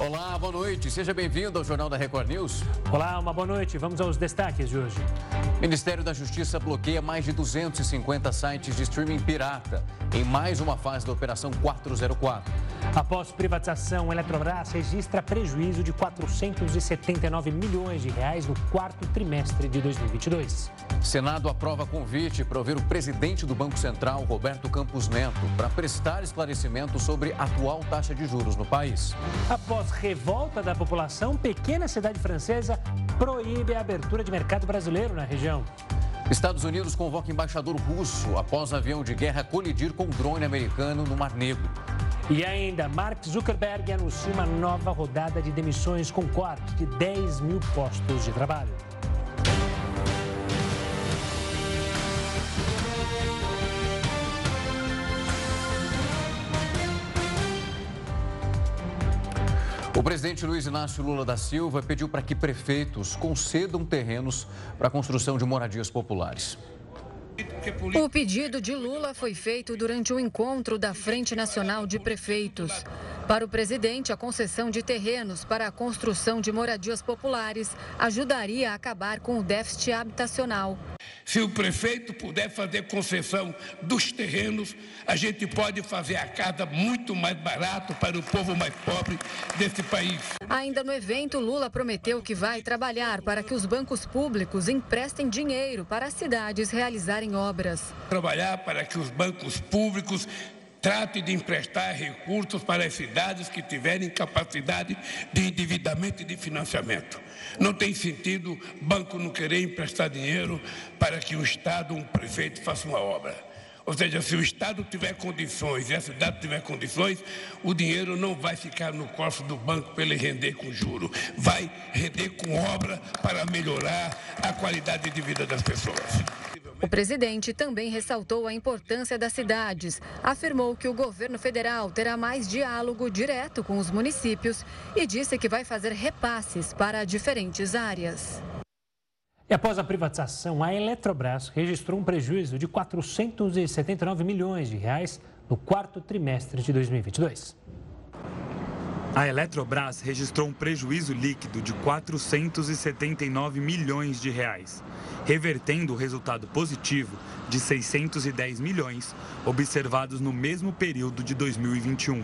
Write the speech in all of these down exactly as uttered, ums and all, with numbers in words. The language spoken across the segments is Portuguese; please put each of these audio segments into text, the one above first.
Olá, boa noite. Seja bem-vindo ao Jornal da Record News. Olá, uma boa noite. Vamos aos destaques de hoje. Ministério da Justiça bloqueia mais de duzentos e cinquenta sites de streaming pirata em mais uma fase da Operação quatrocentos e quatro. Após privatização, Eletrobras registra prejuízo de quatrocentos e setenta e nove milhões de reais no quarto trimestre de dois mil e vinte e dois. Senado aprova convite para ouvir o presidente do Banco Central, Roberto Campos Neto, para prestar esclarecimento sobre a atual taxa de juros no país. Após revolta da população, pequena cidade francesa proíbe a abertura de mercado brasileiro na região. Estados Unidos convoca embaixador russo após avião de guerra colidir com um drone americano no Mar Negro. E ainda, Mark Zuckerberg anuncia uma nova rodada de demissões com corte de dez mil postos de trabalho. O presidente Luiz Inácio Lula da Silva pediu para que prefeitos concedam terrenos para a construção de moradias populares. O pedido de Lula foi feito durante o encontro da Frente Nacional de Prefeitos. Para o presidente, a concessão de terrenos para a construção de moradias populares ajudaria a acabar com o déficit habitacional. Se o prefeito puder fazer concessão dos terrenos, a gente pode fazer a casa muito mais barato para o povo mais pobre desse país. Ainda no evento, Lula prometeu que vai trabalhar para que os bancos públicos emprestem dinheiro para as cidades realizarem obras. Trabalhar para que os bancos públicos trate de emprestar recursos para as cidades que tiverem capacidade de endividamento e de financiamento. Não tem sentido banco não querer emprestar dinheiro para que o Estado, um prefeito, faça uma obra. Ou seja, se o Estado tiver condições e a cidade tiver condições, o dinheiro não vai ficar no cofre do banco para ele render com juro. Vai render com obra para melhorar a qualidade de vida das pessoas. O presidente também ressaltou a importância das cidades. Afirmou que o governo federal terá mais diálogo direto com os municípios e disse que vai fazer repasses para diferentes áreas. E após a privatização, a Eletrobras registrou um prejuízo de quatrocentos e setenta e nove milhões de reais no quarto trimestre de dois mil e vinte e dois. A Eletrobras registrou um prejuízo líquido de quatrocentos e setenta e nove milhões de reais, revertendo o resultado positivo de seiscentos e dez milhões observados no mesmo período de dois mil e vinte e um.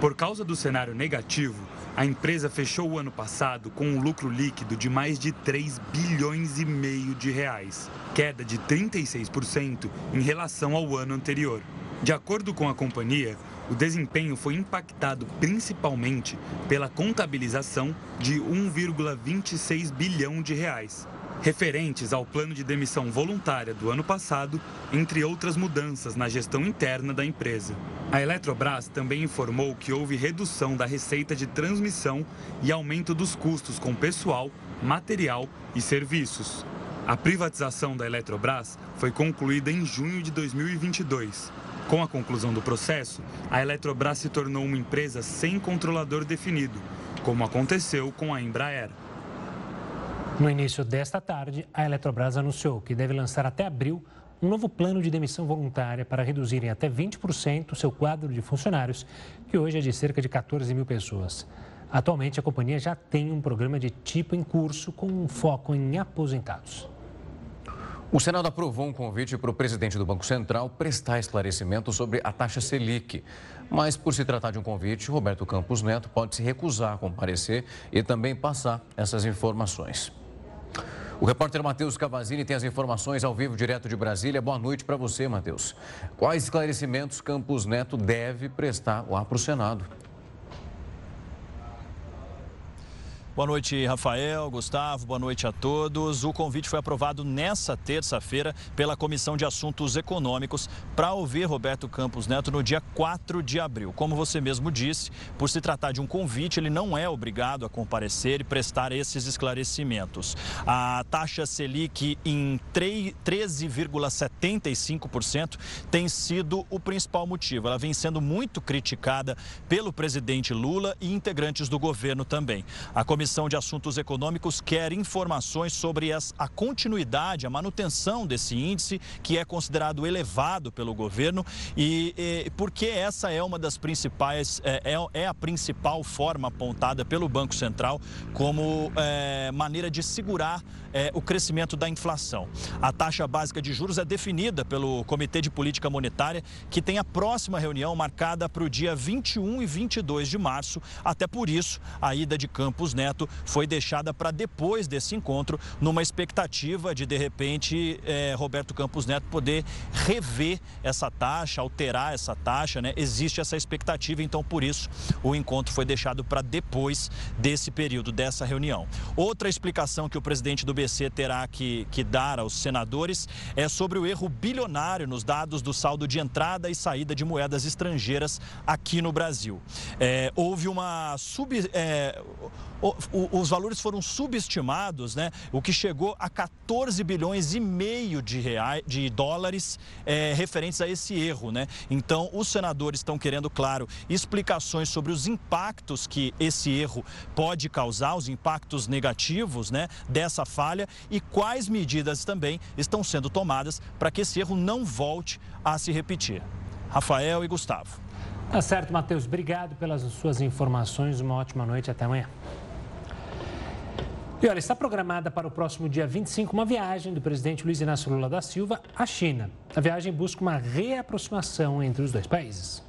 Por causa do cenário negativo, a empresa fechou o ano passado com um lucro líquido de mais de três bilhões e meio de reais, queda de trinta e seis por cento em relação ao ano anterior. De acordo com a companhia, o desempenho foi impactado principalmente pela contabilização de um vírgula vinte e seis bilhão de reais, referentes ao plano de demissão voluntária do ano passado, entre outras mudanças na gestão interna da empresa. A Eletrobras também informou que houve redução da receita de transmissão e aumento dos custos com pessoal, material e serviços. A privatização da Eletrobras foi concluída em junho de dois mil e vinte e dois. Com a conclusão do processo, a Eletrobras se tornou uma empresa sem controlador definido, como aconteceu com a Embraer. No início desta tarde, a Eletrobras anunciou que deve lançar até abril um novo plano de demissão voluntária para reduzir em até vinte por cento o seu quadro de funcionários, que hoje é de cerca de quatorze mil pessoas. Atualmente, a companhia já tem um programa de tipo em curso com um foco em aposentados. O Senado aprovou um convite para o presidente do Banco Central prestar esclarecimento sobre a taxa Selic. Mas, por se tratar de um convite, Roberto Campos Neto pode se recusar a comparecer e também passar essas informações. O repórter Matheus Cavazzini tem as informações ao vivo, direto de Brasília. Boa noite para você, Matheus. Quais esclarecimentos Campos Neto deve prestar lá para o Senado? Boa noite, Rafael, Gustavo, boa noite a todos. O convite foi aprovado nessa terça-feira pela Comissão de Assuntos Econômicos para ouvir Roberto Campos Neto no dia quatro de abril. Como você mesmo disse, por se tratar de um convite, ele não é obrigado a comparecer e prestar esses esclarecimentos. A taxa Selic em treze vírgula setenta e cinco por cento tem sido o principal motivo. Ela vem sendo muito criticada pelo presidente Lula e integrantes do governo também. A comissão Comissão de Assuntos Econômicos quer informações sobre as, a continuidade, a manutenção desse índice, que é considerado elevado pelo governo, e, e porque essa é uma das principais, é, é a principal forma apontada pelo Banco Central como é, maneira de segurar é, o crescimento da inflação. A taxa básica de juros é definida pelo Comitê de Política Monetária, que tem a próxima reunião marcada para o dia vinte e um e vinte e dois de março. Até por isso, a ida de Campos Neto foi deixada para depois desse encontro, numa expectativa de, de repente, eh, Roberto Campos Neto poder rever essa taxa, alterar essa taxa, né? Existe essa expectativa, então por isso o encontro foi deixado para depois desse período, dessa reunião. Outra explicação que o presidente do B C terá que, que dar aos senadores é sobre o erro bilionário nos dados do saldo de entrada e saída de moedas estrangeiras aqui no Brasil. É, houve uma sub... É, o, o, os valores foram subestimados, né? O que chegou a quatorze bilhões e meio de, reais, de dólares é, referentes a esse erro, né? Então, os senadores estão querendo, claro, explicações sobre os impactos que esse erro pode causar, os impactos negativos, né, dessa falha, e quais medidas também estão sendo tomadas para que esse erro não volte a se repetir. Rafael e Gustavo. Tá certo, Matheus. Obrigado pelas suas informações. Uma ótima noite. Até amanhã. E olha, está programada para o próximo dia vinte e cinco uma viagem do presidente Luiz Inácio Lula da Silva à China. A viagem busca uma reaproximação entre os dois países.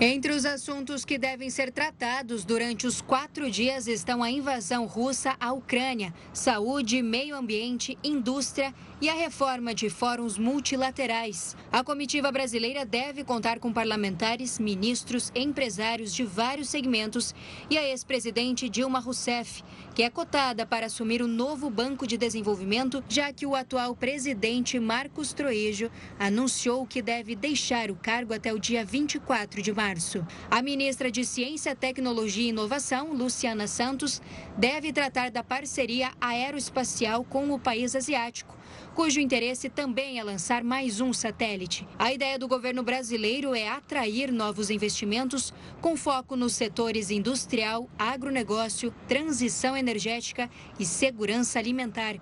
Entre os assuntos que devem ser tratados durante os quatro dias estão a invasão russa à Ucrânia, saúde, meio ambiente, indústria e a reforma de fóruns multilaterais. A comitiva brasileira deve contar com parlamentares, ministros, empresários de vários segmentos e a ex-presidente Dilma Rousseff, que é cotada para assumir o novo Banco de Desenvolvimento, já que o atual presidente Marcos Troejo anunciou que deve deixar o cargo até o dia vinte e quatro de março. A ministra de Ciência, Tecnologia e Inovação, Luciana Santos, deve tratar da parceria aeroespacial com o país asiático, cujo interesse também é lançar mais um satélite. A ideia do governo brasileiro é atrair novos investimentos com foco nos setores industrial, agronegócio, transição energética e segurança alimentar.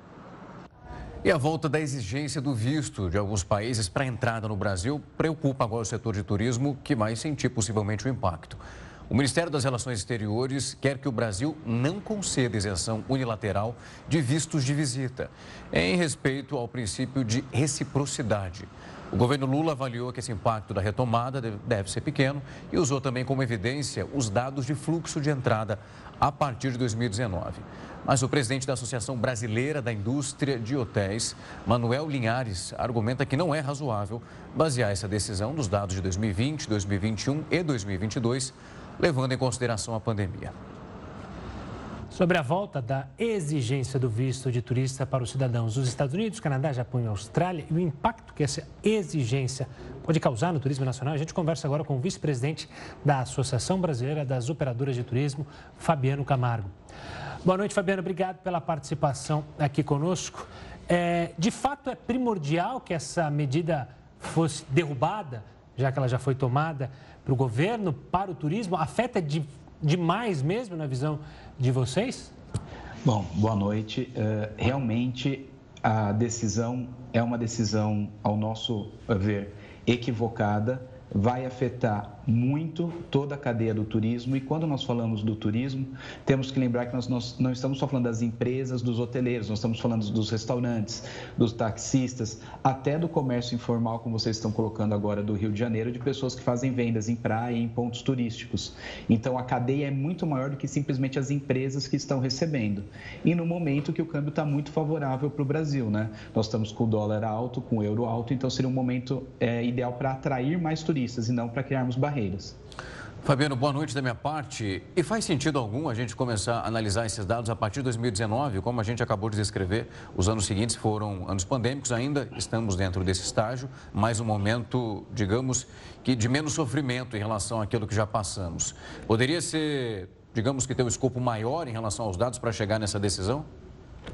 E a volta da exigência do visto de alguns países para a entrada no Brasil preocupa agora o setor de turismo, que vai sentir possivelmente o impacto. O Ministério das Relações Exteriores quer que o Brasil não conceda isenção unilateral de vistos de visita, em respeito ao princípio de reciprocidade. O governo Lula avaliou que esse impacto da retomada deve ser pequeno e usou também como evidência os dados de fluxo de entrada a partir de dois mil e dezenove. Mas o presidente da Associação Brasileira da Indústria de Hotéis, Manuel Linhares, argumenta que não é razoável basear essa decisão nos dados de dois mil e vinte, dois mil e vinte e um e dois mil e vinte e dois, levando em consideração a pandemia. Sobre a volta da exigência do visto de turista para os cidadãos dos Estados Unidos, Canadá, Japão e Austrália e o impacto que essa exigência pode causar no turismo nacional, a gente conversa agora com o vice-presidente da Associação Brasileira das Operadoras de Turismo, Fabiano Camargo. Boa noite, Fabiano. Obrigado pela participação aqui conosco. É, de fato, é primordial que essa medida fosse derrubada, já que ela já foi tomada para o governo, para o turismo. Afeta de, demais mesmo na visão de vocês? Bom, boa noite. Uh, realmente, a decisão é uma decisão, ao nosso ver, equivocada. Vai afetar muito toda a cadeia do turismo, e quando nós falamos do turismo, temos que lembrar que nós, nós não estamos só falando das empresas, dos hoteleiros, nós estamos falando dos restaurantes, dos taxistas, até do comércio informal, como vocês estão colocando agora do Rio de Janeiro, de pessoas que fazem vendas em praia e em pontos turísticos. Então, a cadeia é muito maior do que simplesmente as empresas que estão recebendo. E no momento que o câmbio está muito favorável para o Brasil, né? Nós estamos com o dólar alto, com o euro alto, então seria um momento é, ideal para atrair mais turistas e não para criarmos barreiras. Fabiano, boa noite da minha parte. E faz sentido algum a gente começar a analisar esses dados a partir de dois mil e dezenove, como a gente acabou de descrever? Os anos seguintes foram anos pandêmicos, ainda estamos dentro desse estágio, mas um momento, digamos, que de menos sofrimento em relação àquilo que já passamos. Poderia ser, digamos, que ter um escopo maior em relação aos dados para chegar nessa decisão?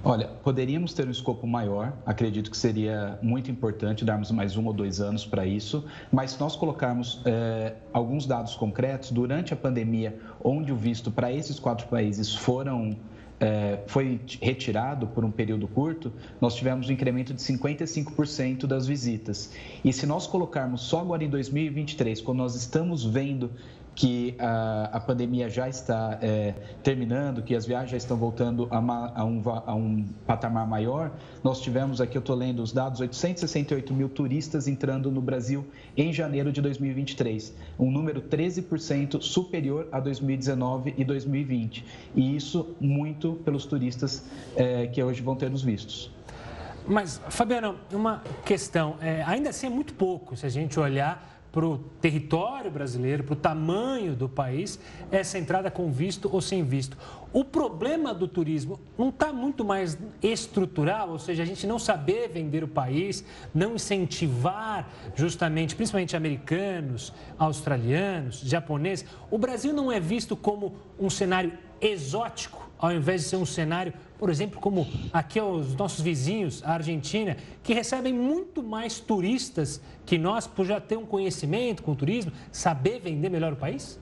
Olha, poderíamos ter um escopo maior, acredito que seria muito importante darmos mais um ou dois anos para isso, mas se nós colocarmos eh, alguns dados concretos, durante a pandemia, onde o visto para esses quatro países foram, eh, foi retirado por um período curto, nós tivemos um incremento de cinquenta e cinco por cento das visitas. E se nós colocarmos só agora em dois mil e vinte e três, quando nós estamos vendo que a, a pandemia já está é, terminando, que as viagens já estão voltando a, ma, a, um, a um patamar maior, nós tivemos aqui, eu estou lendo os dados, oitocentos e sessenta e oito mil turistas entrando no Brasil em janeiro de dois mil e vinte e três, um número treze por cento superior a dois mil e dezenove e dois mil e vinte, e isso muito pelos turistas é, que hoje vão ter os vistos. Mas, Fabiano, uma questão, é, ainda assim é muito pouco, se a gente olhar para o território brasileiro, para o tamanho do país, essa entrada com visto ou sem visto. O problema do turismo não está muito mais estrutural, ou seja, a gente não saber vender o país, não incentivar justamente, principalmente americanos, australianos, japoneses. O Brasil não é visto como um cenário exótico, ao invés de ser um cenário, por exemplo, como aqui os nossos vizinhos, a Argentina, que recebem muito mais turistas que nós, por já ter um conhecimento com o turismo, saber vender melhor o país?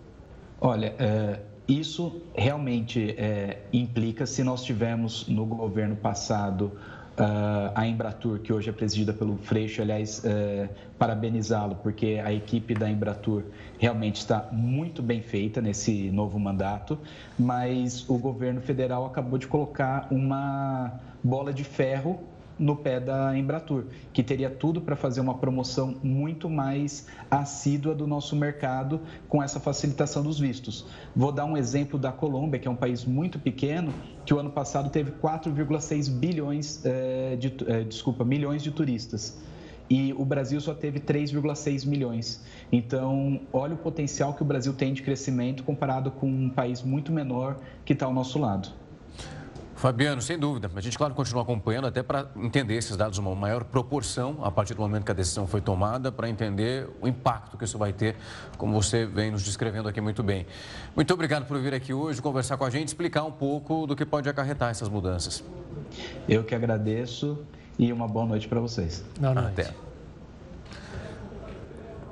Olha, é, isso realmente é, implica, se nós tivermos no governo passado Uh, a Embratur, que hoje é presidida pelo Freixo, aliás, uh, parabenizá-lo, porque a equipe da Embratur realmente está muito bem feita nesse novo mandato, mas o governo federal acabou de colocar uma bola de ferro no pé da Embratur, que teria tudo para fazer uma promoção muito mais assídua do nosso mercado com essa facilitação dos vistos. Vou dar um exemplo da Colômbia, que é um país muito pequeno, que o ano passado teve quatro vírgula seis bilhões, eh, de, eh, desculpa, milhões de turistas. E o Brasil só teve três vírgula seis milhões. Então, olha o potencial que o Brasil tem de crescimento comparado com um país muito menor que está ao nosso lado. Fabiano, sem dúvida. A gente, claro, continua acompanhando até para entender esses dados, uma maior proporção a partir do momento que a decisão foi tomada, para entender o impacto que isso vai ter, como você vem nos descrevendo aqui muito bem. Muito obrigado por vir aqui hoje, conversar com a gente, explicar um pouco do que pode acarretar essas mudanças. Eu que agradeço e uma boa noite para vocês. Boa noite. Até.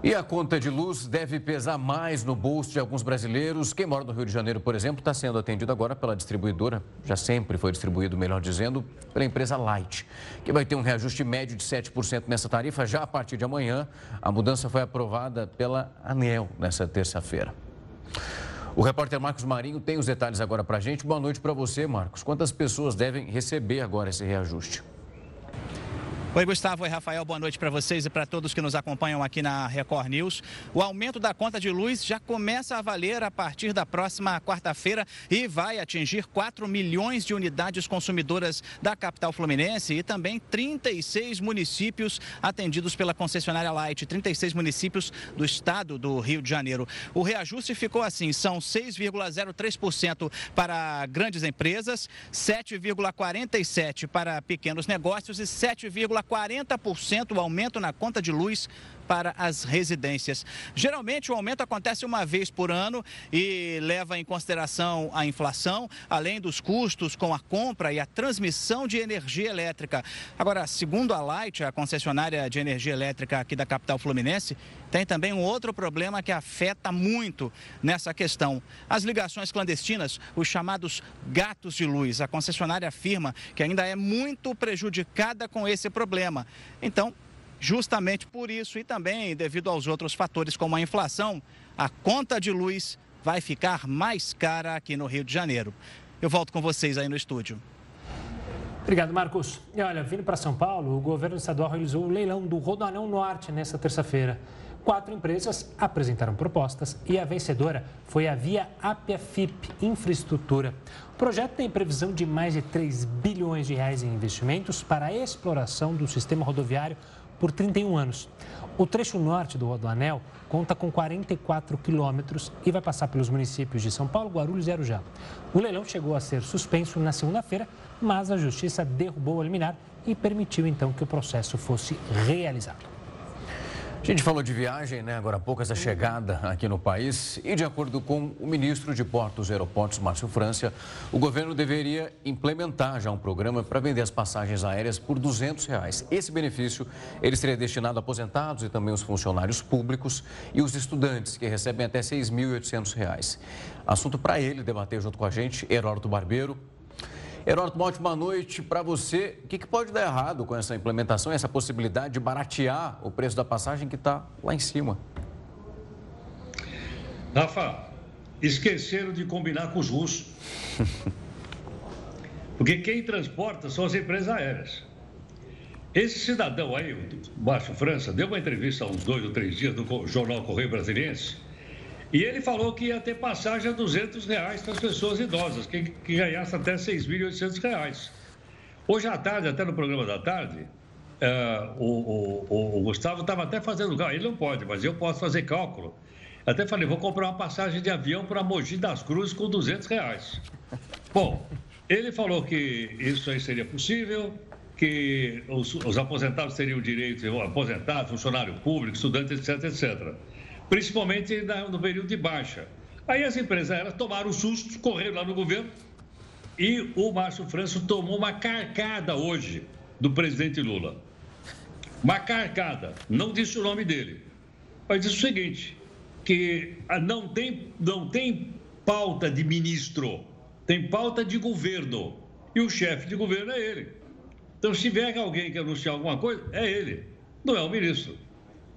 E a conta de luz deve pesar mais no bolso de alguns brasileiros. Quem mora no Rio de Janeiro, por exemplo, está sendo atendido agora pela distribuidora, já sempre foi distribuído, melhor dizendo, pela empresa Light, que vai ter um reajuste médio de sete por cento nessa tarifa já a partir de amanhã. A mudança foi aprovada pela ANEEL nessa terça-feira. O repórter Marcos Marinho tem os detalhes agora para a gente. Boa noite para você, Marcos. Quantas pessoas devem receber agora esse reajuste? Oi, Gustavo. Oi, Rafael. Boa noite para vocês e para todos que nos acompanham aqui na Record News. O aumento da conta de luz já começa a valer a partir da próxima quarta-feira e vai atingir quatro milhões de unidades consumidoras da capital fluminense e também trinta e seis municípios atendidos pela concessionária Light, trinta e seis municípios do estado do Rio de Janeiro. O reajuste ficou assim, são seis vírgula zero três por cento para grandes empresas, sete vírgula quarenta e sete por cento para pequenos negócios e sete vírgula quarenta por cento o aumento na conta de luz para as residências. Geralmente o aumento acontece uma vez por ano e leva em consideração a inflação, além dos custos com a compra e a transmissão de energia elétrica. Agora, segundo a Light, a concessionária de energia elétrica aqui da capital fluminense, tem também um outro problema que afeta muito nessa questão: as ligações clandestinas, os chamados gatos de luz. A concessionária afirma que ainda é muito prejudicada com esse problema. Então, justamente por isso e também devido aos outros fatores como a inflação, a conta de luz vai ficar mais cara aqui no Rio de Janeiro. Eu volto com vocês aí no estúdio. Obrigado, Marcos. E olha, vindo para São Paulo, o governo estadual realizou o leilão do Rodoanel Norte nesta terça-feira. Quatro empresas apresentaram propostas e a vencedora foi a Via Ápia F I P Infraestrutura. O projeto tem previsão de mais de três bilhões de reais em investimentos para a exploração do sistema rodoviário por trinta e um anos. O trecho norte do Rodoanel conta com quarenta e quatro quilômetros e vai passar pelos municípios de São Paulo, Guarulhos e Arujá. O leilão chegou a ser suspenso na segunda-feira, mas a Justiça derrubou a liminar e permitiu então que o processo fosse realizado. A gente falou de viagem, né? Agora há pouco, essa chegada aqui no país. E de acordo com o ministro de Portos e Aeroportos, Márcio França, o governo deveria implementar já um programa para vender as passagens aéreas por duzentos reais. Esse benefício, ele seria destinado a aposentados e também os funcionários públicos e os estudantes, que recebem até seis mil e oitocentos reais. Assunto para ele debater junto com a gente, Heródoto Barbeiro. Heródoto, uma ótima noite para você. O que, que pode dar errado com essa implementação, essa possibilidade de baratear o preço da passagem que está lá em cima? Rafa, esqueceram de combinar com os russos. Porque quem transporta são as empresas aéreas. Esse cidadão aí, o Márcio França, deu uma entrevista há uns dois ou três dias no jornal Correio Brasiliense. E ele falou que ia ter passagem a duzentos reais para as pessoas idosas, que, que ganhasse até seis mil e oitocentos reais. Hoje à tarde, até no programa da tarde, uh, o, o, o Gustavo estava até fazendo cálculo. Ele não pode, mas eu posso fazer cálculo. Até falei, vou comprar uma passagem de avião para Mogi das Cruzes com duzentos reais. Bom, ele falou que isso aí seria possível, que os, os aposentados teriam direito, aposentados, funcionário público, estudante, etc, etcétera, principalmente no período de baixa. Aí as empresas aéreas tomaram um susto, correram lá no governo, e o Márcio França tomou uma carcada hoje do presidente Lula. Uma carcada, não disse o nome dele, mas disse o seguinte, que não tem, não tem pauta de ministro, tem pauta de governo, e o chefe de governo é ele. Então, se tiver alguém que anunciar alguma coisa, é ele, não é o ministro.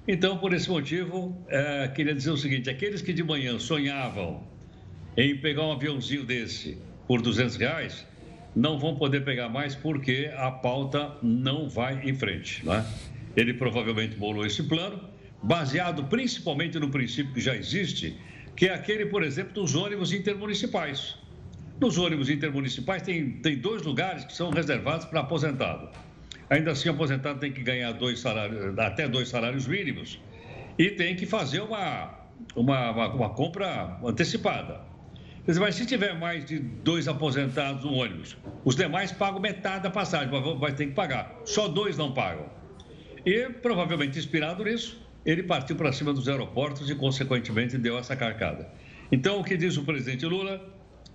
Então, por esse motivo, eh, queria dizer o seguinte, aqueles que de manhã sonhavam em pegar um aviãozinho desse por duzentos reais, não vão poder pegar mais porque a pauta não vai em frente, né? Ele provavelmente bolou esse plano, baseado principalmente no princípio que já existe, que é aquele, por exemplo, dos ônibus intermunicipais. Nos ônibus intermunicipais tem, tem dois lugares que são reservados para aposentado. Ainda assim, o aposentado tem que ganhar dois salários, até dois salários mínimos, e tem que fazer uma, uma, uma, uma compra antecipada. Mas se tiver mais de dois aposentados no ônibus, os demais pagam metade da passagem, mas vai ter que pagar. Só dois não pagam. E, provavelmente inspirado nisso, ele partiu para cima dos aeroportos e, consequentemente, deu essa carcada. Então, o que diz o presidente Lula?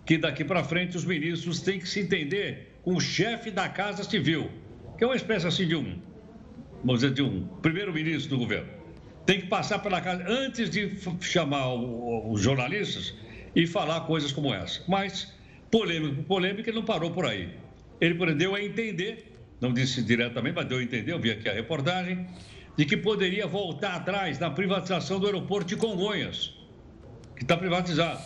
Que daqui para frente os ministros têm que se entender com o chefe da Casa Civil, que é uma espécie assim de um, vamos dizer, de um primeiro-ministro do governo. Tem que passar pela casa, antes de chamar os jornalistas e falar coisas como essa. Mas, polêmico por polêmica, ele não parou por aí. Ele aprendeu a entender, não disse diretamente, mas deu a entender, eu vi aqui a reportagem, de que poderia voltar atrás na privatização do aeroporto de Congonhas, que está privatizado.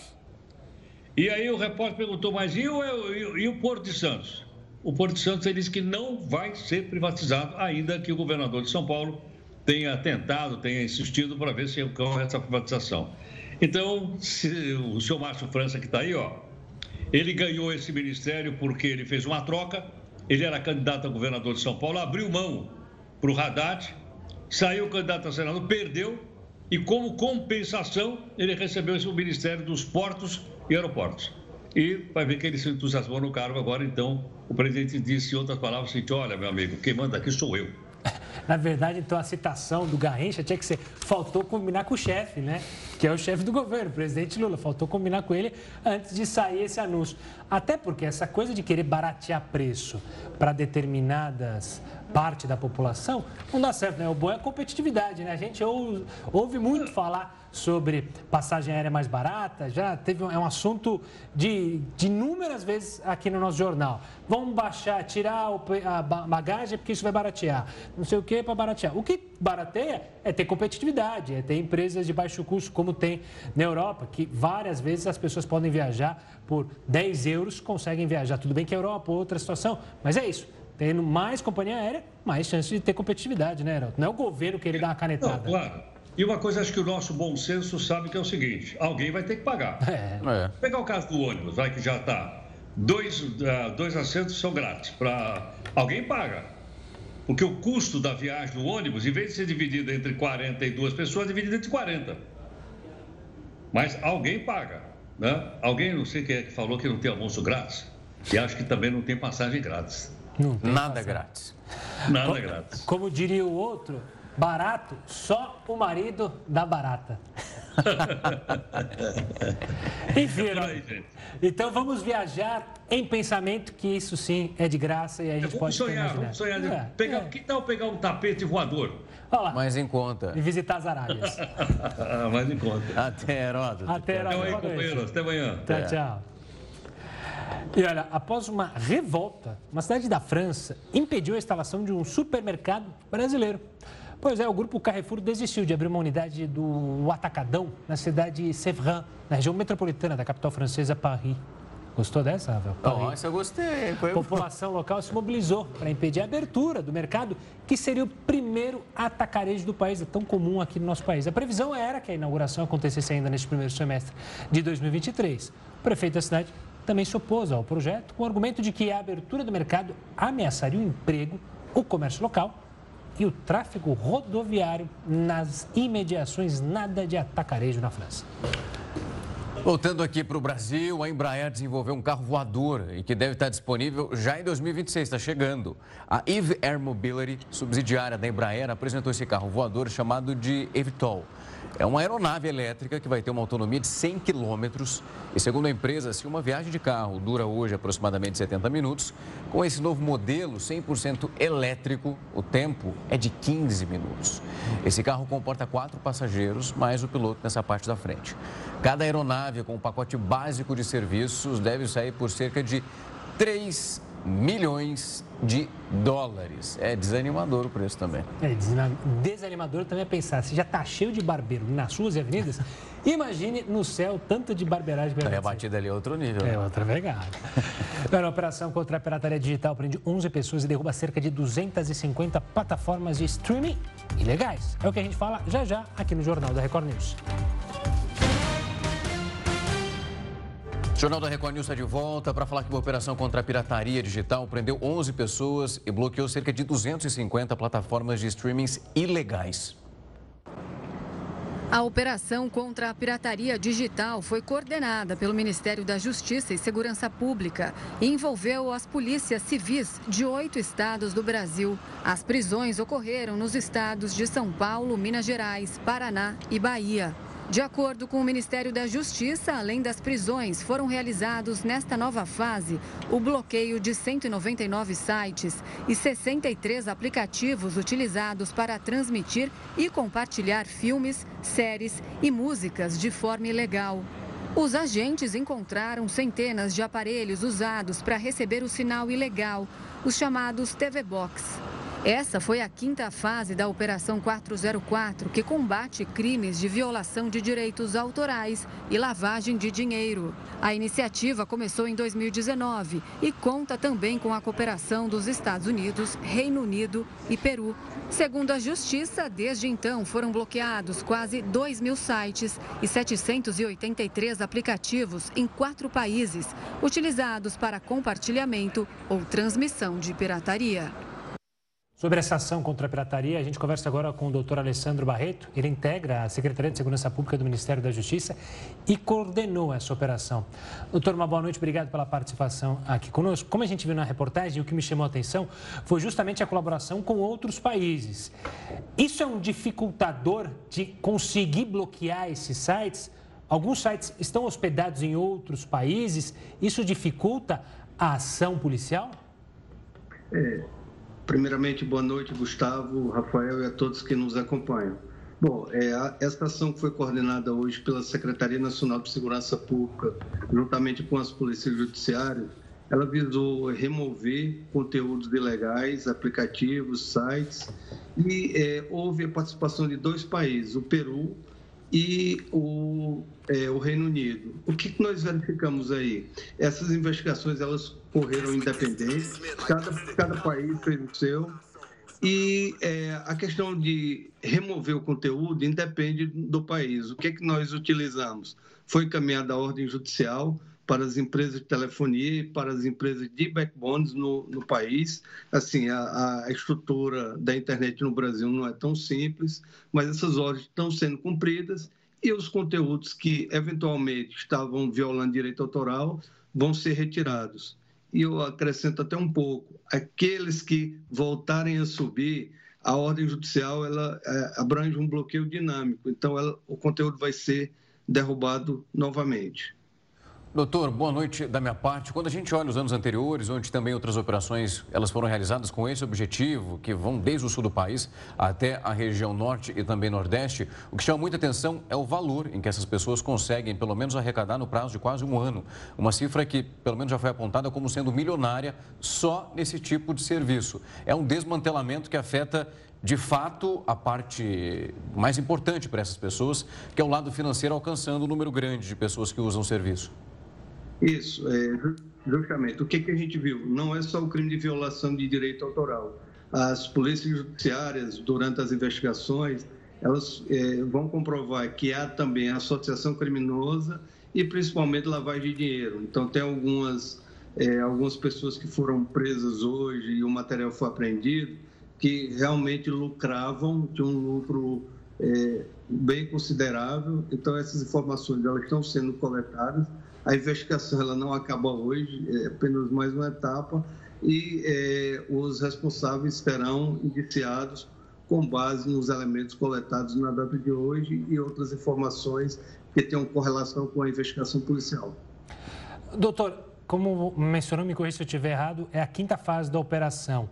E aí o repórter perguntou, mas e o, e, e o Porto de Santos? O Porto de Santos disse que não vai ser privatizado, ainda que o governador de São Paulo tenha tentado, tenha insistido para ver se ocorre essa privatização. Então, se, o senhor Márcio França, que está aí, ó, ele ganhou esse ministério porque ele fez uma troca, ele era candidato a governador de São Paulo, abriu mão para o Haddad, saiu candidato a senador, perdeu, e como compensação, ele recebeu esse ministério dos portos e aeroportos. E vai ver que ele se entusiasmou no cargo agora, então o presidente disse em outras palavras, assim, olha, meu amigo, quem manda aqui sou eu. Na verdade, então, a citação do Garrincha tinha que ser, faltou combinar com o chefe, né? Que é o chefe do governo, o presidente Lula, faltou combinar com ele antes de sair esse anúncio. Até porque essa coisa de querer baratear preço para determinadas partes da população, não dá certo, né? O bom é a competitividade, né? A gente ou, ouve muito falar sobre passagem aérea mais barata, já teve um, é um assunto de, de inúmeras vezes aqui no nosso jornal. Vamos baixar, tirar o, a bagagem porque isso vai baratear, não sei o que para baratear. O que barateia é ter competitividade, é ter empresas de baixo custo como tem na Europa, que várias vezes as pessoas podem viajar por dez euros, conseguem viajar. Tudo bem que a Europa é outra situação, mas é isso. Tendo mais companhia aérea, mais chance de ter competitividade, né, Heródoto? Não é o governo que ele dá uma canetada. Não, claro. E uma coisa, acho que o nosso bom senso sabe que é o seguinte, alguém vai ter que pagar. É. É. Pegar o caso do ônibus, vai que já está, dois, uh, dois assentos são grátis, pra... alguém paga. Porque o custo da viagem do ônibus, em vez de ser dividido entre quarenta e duas pessoas, é dividido entre quarenta. Mas alguém paga, né? Alguém, não sei quem é que falou que não tem almoço grátis, e acho que também não tem passagem grátis. Não, nada grátis. Nada como, grátis. Como diria o outro, Barato, só o marido da barata. Enfim, aí, então vamos viajar em pensamento, que isso sim é de graça e a gente pode sonhar. Vamos sonhar, vamos sonhar. É, pegar, é. Que tal pegar um tapete voador? Olá. Mas em conta. E visitar as Arábias. Mais em conta. Até Heródoto. Até Heródoto. Até amanhã, companheiros. Até amanhã. Tchau, tchau. E olha, após uma revolta, uma cidade da França impediu a instalação de um supermercado brasileiro. Pois é, o grupo Carrefour desistiu de abrir uma unidade do Atacadão na cidade de Sevran, na região metropolitana da capital francesa, Paris. Gostou dessa, Rafael? Nossa, eu gostei. Foi... A população local se mobilizou para impedir a abertura do mercado, que seria o primeiro atacarejo do país, é tão comum aqui no nosso país. A previsão era que a inauguração acontecesse ainda neste primeiro semestre de dois mil e vinte e três. O prefeito da cidade também se opôs ao projeto, com o argumento de que a abertura do mercado ameaçaria o emprego, o comércio local e o tráfego rodoviário nas imediações. Nada de atacarejo na França. Voltando aqui para o Brasil, a Embraer desenvolveu um carro voador e que deve estar disponível já em dois mil e vinte e seis, está chegando. A Eve Air Mobility, subsidiária da Embraer, apresentou esse carro voador chamado de Evtol. É uma aeronave elétrica que vai ter uma autonomia de cem quilômetros e, segundo a empresa, se uma viagem de carro dura hoje aproximadamente setenta minutos, com esse novo modelo cem por cento elétrico, o tempo é de quinze minutos. Esse carro comporta quatro passageiros, mais o piloto nessa parte da frente. Cada aeronave com um pacote básico de serviços deve sair por cerca de três milhões de dólares. É desanimador o preço também. É desanimador também é pensar, se já está cheio de barbeiro nas suas avenidas, imagine no céu tanto de barbeiragem. É, a batida ali é outro nível. É, né? Outra pegada. A operação contra a pirataria digital prende onze pessoas e derruba cerca de duzentas e cinquenta plataformas de streaming ilegais. É o que a gente fala já já aqui no Jornal da Record News. O Jornal da Record News está de volta para falar que uma operação contra a pirataria digital prendeu onze pessoas e bloqueou cerca de duzentas e cinquenta plataformas de streamings ilegais. A operação contra a pirataria digital foi coordenada pelo Ministério da Justiça e Segurança Pública e envolveu as polícias civis de oito estados do Brasil. As prisões ocorreram nos estados de São Paulo, Minas Gerais, Paraná e Bahia. De acordo com o Ministério da Justiça, além das prisões, foram realizados nesta nova fase o bloqueio de cento e noventa e nove sites e sessenta e três aplicativos utilizados para transmitir e compartilhar filmes, séries e músicas de forma ilegal. Os agentes encontraram centenas de aparelhos usados para receber o sinal ilegal, os chamados T V Box. Essa foi a quinta fase da Operação quatrocentos e quatro, que combate crimes de violação de direitos autorais e lavagem de dinheiro. A iniciativa começou em dois mil e dezenove e conta também com a cooperação dos Estados Unidos, Reino Unido e Peru. Segundo a Justiça, desde então foram bloqueados quase dois mil sites e setecentos e oitenta e três aplicativos em quatro países, utilizados para compartilhamento ou transmissão de pirataria. Sobre essa ação contra a pirataria, a gente conversa agora com o doutor Alessandro Barreto. Ele integra a Secretaria de Segurança Pública do Ministério da Justiça e coordenou essa operação. Doutor, uma boa noite, obrigado pela participação aqui conosco. Como a gente viu na reportagem, o que me chamou a atenção foi justamente a colaboração com outros países. Isso é um dificultador de conseguir bloquear esses sites? Alguns sites estão hospedados em outros países, isso dificulta a ação policial? É... Primeiramente, boa noite, Gustavo, Rafael e a todos que nos acompanham. Bom, é, a, esta ação foi coordenada hoje pela Secretaria Nacional de Segurança Pública, juntamente com as polícias judiciárias. Ela visou remover conteúdos ilegais, aplicativos, sites, e é, houve a participação de dois países, o Peru e o, é, o Reino Unido. O que nós verificamos aí? Essas investigações, elas correram independentes, cada, cada país fez o seu, e é, a questão de remover o conteúdo independe do país. O que é que nós utilizamos? Foi encaminhada a ordem judicial para as empresas de telefonia e para as empresas de backbones no, no país. Assim, a, a estrutura da internet no Brasil não é tão simples, mas essas ordens estão sendo cumpridas e os conteúdos que eventualmente estavam violando direito autoral vão ser retirados. E eu acrescento até um pouco, aqueles que voltarem a subir, a ordem judicial ela é, abrange um bloqueio dinâmico, então ela, o conteúdo vai ser derrubado novamente. Doutor, boa noite da minha parte. Quando a gente olha os anos anteriores, onde também outras operações elas foram realizadas com esse objetivo, que vão desde o sul do país até a região norte e também nordeste, o que chama muita atenção é o valor em que essas pessoas conseguem, pelo menos, arrecadar no prazo de quase um ano. Uma cifra que, pelo menos, já foi apontada como sendo milionária só nesse tipo de serviço. É um desmantelamento que afeta, de fato, a parte mais importante para essas pessoas, que é o lado financeiro, alcançando um número grande de pessoas que usam o serviço. Isso, é, justamente. O que, que a gente viu? Não é só o crime de violação de direito autoral. As polícias judiciárias, durante as investigações, elas é, vão comprovar que há também associação criminosa e, principalmente, lavagem de dinheiro. Então, tem algumas, é, algumas pessoas que foram presas hoje e o material foi apreendido, que realmente lucravam, de um lucro é, bem considerável. Então, essas informações elas estão sendo coletadas. A investigação ela não acaba hoje, é apenas mais uma etapa, e é, os responsáveis serão indiciados com base nos elementos coletados na data de hoje e outras informações que tenham correlação com a investigação policial. Doutor, como mencionou, me corrija se eu estiver errado, é a quinta fase da operação.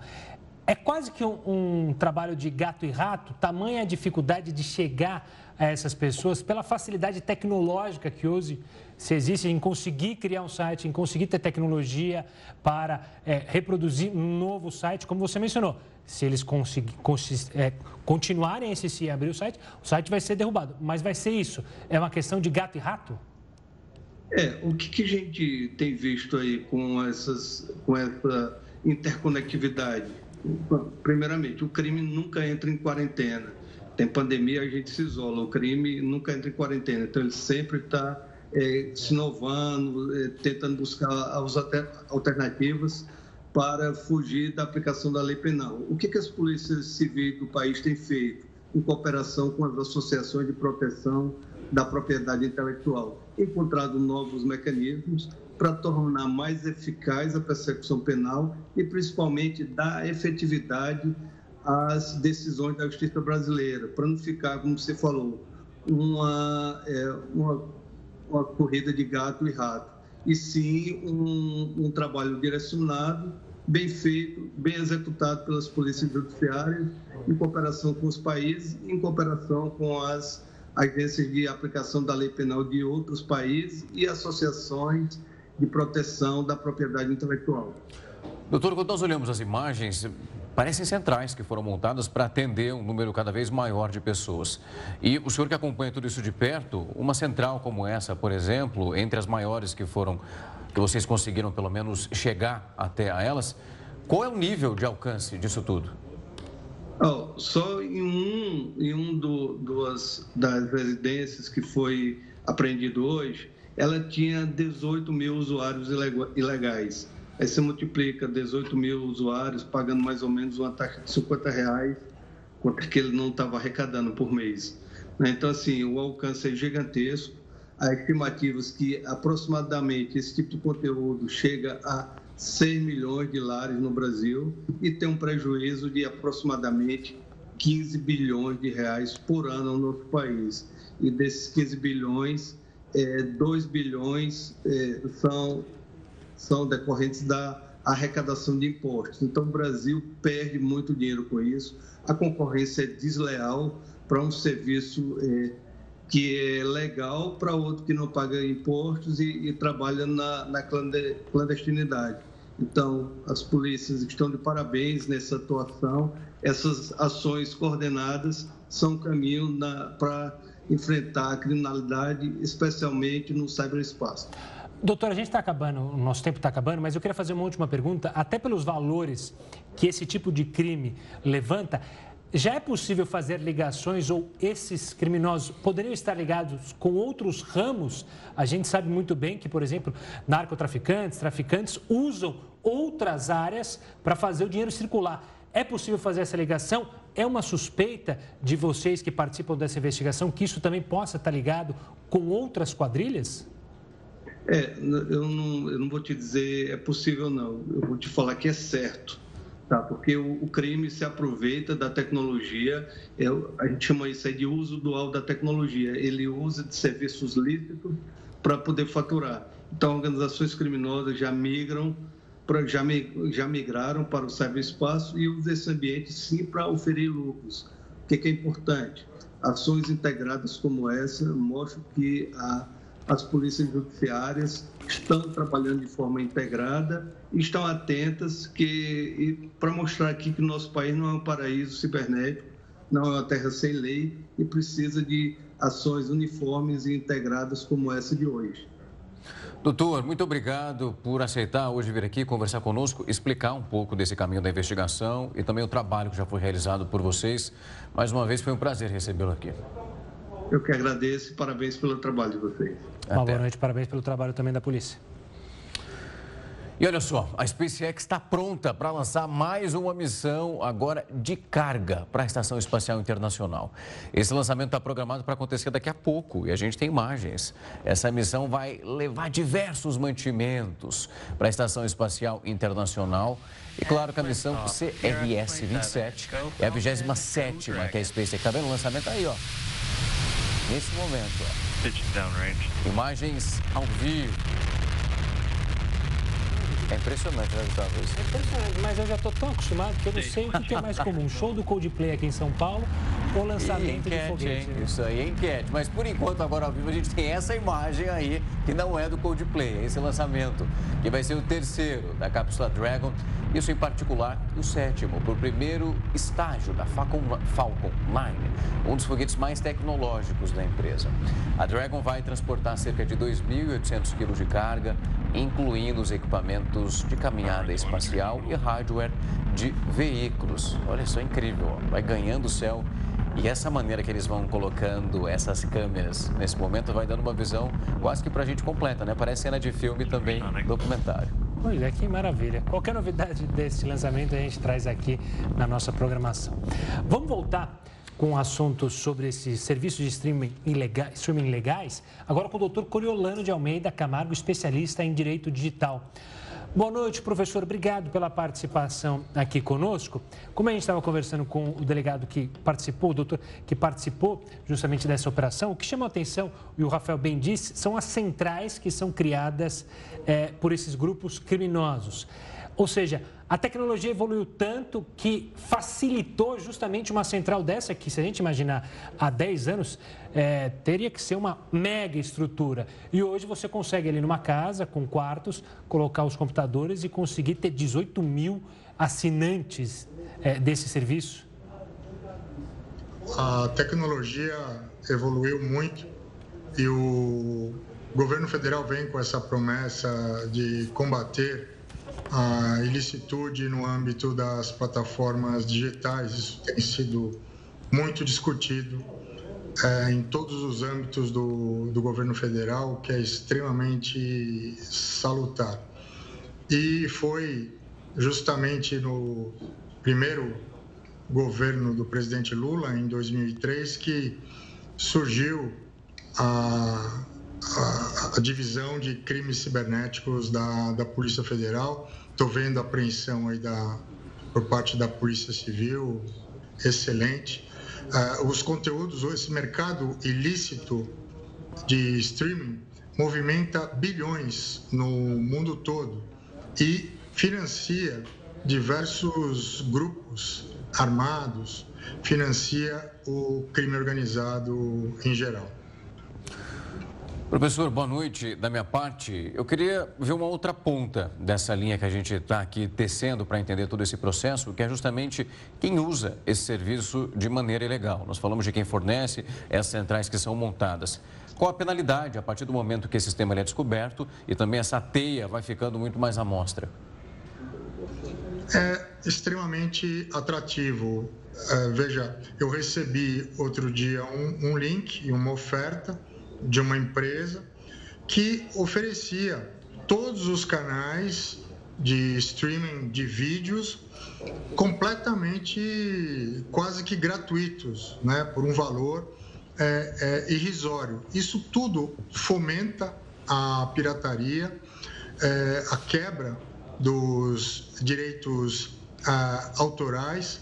É quase que um, um trabalho de gato e rato, tamanha a dificuldade de chegar a essas pessoas pela facilidade tecnológica que hoje se existe em conseguir criar um site, em conseguir ter tecnologia para é, reproduzir um novo site, como você mencionou. Se eles conseguir, cons, é, continuarem a insistir em abrir o site, o site vai ser derrubado. Mas vai ser isso? É uma questão de gato e rato? É, o que, que a gente tem visto aí com, essas, com essa interconectividade? Primeiramente, o crime nunca entra em quarentena. Tem pandemia, a gente se isola, o crime nunca entra em quarentena. Então, ele sempre está é, se inovando, é, tentando buscar as alternativas para fugir da aplicação da lei penal. O que, que as polícias civis do país têm feito em cooperação com as associações de proteção da propriedade intelectual? Encontrado novos mecanismos para tornar mais eficaz a persecução penal e, principalmente, dar efetividade às decisões da justiça brasileira, para não ficar, como você falou, uma, é, uma, uma corrida de gato e rato, e sim um, um trabalho direcionado, bem feito, bem executado pelas polícias judiciárias, em cooperação com os países, em cooperação com as agências de aplicação da lei penal de outros países e associações de proteção da propriedade intelectual. Doutor, quando nós olhamos as imagens, parecem centrais que foram montadas para atender um número cada vez maior de pessoas. E o senhor que acompanha tudo isso de perto, uma central como essa, por exemplo, entre as maiores que foram, que vocês conseguiram pelo menos chegar até a elas, qual é o nível de alcance disso tudo? Oh, só em um, em um do, duas, das residências que foi apreendido hoje, ela tinha dezoito mil usuários ilegais. Aí você multiplica dezoito mil usuários pagando mais ou menos uma taxa de cinquenta reais, quanto que ele não estava arrecadando por mês. Então, assim, o alcance é gigantesco. Há estimativas que aproximadamente esse tipo de conteúdo chega a seis milhões de lares no Brasil e tem um prejuízo de aproximadamente quinze bilhões de reais por ano no nosso país. E desses quinze bilhões... É, dois bilhões é, são, são decorrentes da arrecadação de impostos. Então, o Brasil perde muito dinheiro com isso. A concorrência é desleal para um serviço é, que é legal para outro que não paga impostos e, e trabalha na, na clandestinidade. Então, as polícias estão de parabéns nessa atuação. Essas ações coordenadas são um caminho para enfrentar a criminalidade, especialmente no ciberespaço. Doutor, a gente está acabando, o nosso tempo está acabando, mas eu queria fazer uma última pergunta, até pelos valores que esse tipo de crime levanta, já é possível fazer ligações ou esses criminosos poderiam estar ligados com outros ramos? A gente sabe muito bem que, por exemplo, narcotraficantes, traficantes usam outras áreas para fazer o dinheiro circular. É possível fazer essa ligação? É uma suspeita de vocês que participam dessa investigação que isso também possa estar ligado com outras quadrilhas? É, eu não, eu não vou te dizer é possível não, eu vou te falar que é certo. tá? Porque o, o crime se aproveita da tecnologia, é, a gente chama isso aí de uso dual da tecnologia, ele usa de serviços lícitos para poder faturar. Então, organizações criminosas já migram, pra, já, já migraram para o ciberespaço e usam esse ambiente, sim, para oferir lucros. O que é importante? Ações integradas como essa mostram que a, as polícias judiciárias estão trabalhando de forma integrada e estão atentas para mostrar aqui que o nosso país não é um paraíso cibernético, não é uma terra sem lei e precisa de ações uniformes e integradas como essa de hoje. Doutor, muito obrigado por aceitar hoje vir aqui conversar conosco, explicar um pouco desse caminho da investigação e também o trabalho que já foi realizado por vocês. Mais uma vez, foi um prazer recebê-lo aqui. Eu que agradeço e parabéns pelo trabalho de vocês. Até. Uma boa noite, parabéns pelo trabalho também da polícia. E olha só, a SpaceX está pronta para lançar mais uma missão agora de carga para a Estação Espacial Internacional. Esse lançamento está programado para acontecer daqui a pouco e a gente tem imagens. Essa missão vai levar diversos mantimentos para a Estação Espacial Internacional. E claro que a missão C R S vinte e sete é a vigésima sétima que a SpaceX está vendo. O lançamento aí, ó, nesse momento. Ó. Imagens ao vivo. É impressionante, né, Gustavo? É impressionante, mas eu já estou tão acostumado que eu não sei o que é mais comum. Show do Coldplay aqui em São Paulo ou lançamento enquete, de foguete. Hein? Isso aí é enquete. Mas, por enquanto, agora ao vivo, a gente tem essa imagem aí, que não é do Coldplay. É esse lançamento, que vai ser o terceiro da cápsula Dragon. Isso, em particular, o sétimo, para o primeiro estágio da Falcon nove, um dos foguetes mais tecnológicos da empresa. A Dragon vai transportar cerca de dois mil e oitocentos quilos de carga, incluindo os equipamentos de caminhada espacial e hardware de veículos. Olha só, incrível, ó. Vai ganhando o céu. E essa maneira que eles vão colocando essas câmeras nesse momento vai dando uma visão quase que pra gente completa, né? Parece cena de filme também, documentário. Olha, que maravilha. Qualquer novidade desse lançamento a gente traz aqui na nossa programação. Vamos voltar com um assunto sobre esses serviços de streaming ilegais, streaming ilegais, agora com o doutor Coriolano de Almeida Camargo, especialista em direito digital. Boa noite, professor. Obrigado pela participação aqui conosco. Como a gente estava conversando com o delegado que participou, o doutor que participou justamente dessa operação, o que chamou a atenção, e o Rafael bem disse, são as centrais que são criadas é, por esses grupos criminosos. Ou seja, a tecnologia evoluiu tanto que facilitou justamente uma central dessa, que se a gente imaginar há dez anos, é, teria que ser uma mega estrutura. E hoje você consegue ali numa casa, com quartos, colocar os computadores e conseguir ter dezoito mil assinantes é, desse serviço? A tecnologia evoluiu muito e o governo federal vem com essa promessa de combater a ilicitude no âmbito das plataformas digitais. Isso tem sido muito discutido é, em todos os âmbitos do, do governo federal, que é extremamente salutar. E foi justamente no primeiro governo do presidente Lula, em dois mil e três, que surgiu a... a divisão de crimes cibernéticos da, da Polícia Federal. Estou vendo a apreensão aí da, por parte da Polícia Civil, excelente. Uh, os conteúdos, esse mercado ilícito de streaming movimenta bilhões no mundo todo e financia diversos grupos armados, financia o crime organizado em geral. Professor, boa noite. Da minha parte, eu queria ver uma outra ponta dessa linha que a gente está aqui tecendo para entender todo esse processo, que é justamente quem usa esse serviço de maneira ilegal. Nós falamos de quem fornece essas centrais que são montadas. Qual a penalidade a partir do momento que esse sistema é descoberto e também essa teia vai ficando muito mais à mostra? É extremamente atrativo. É, veja, eu recebi outro dia um, um link e uma oferta de uma empresa que oferecia todos os canais de streaming de vídeos completamente, quase que gratuitos, né, por um valor é, é, irrisório. Isso tudo fomenta a pirataria, é, a quebra dos direitos ah, autorais,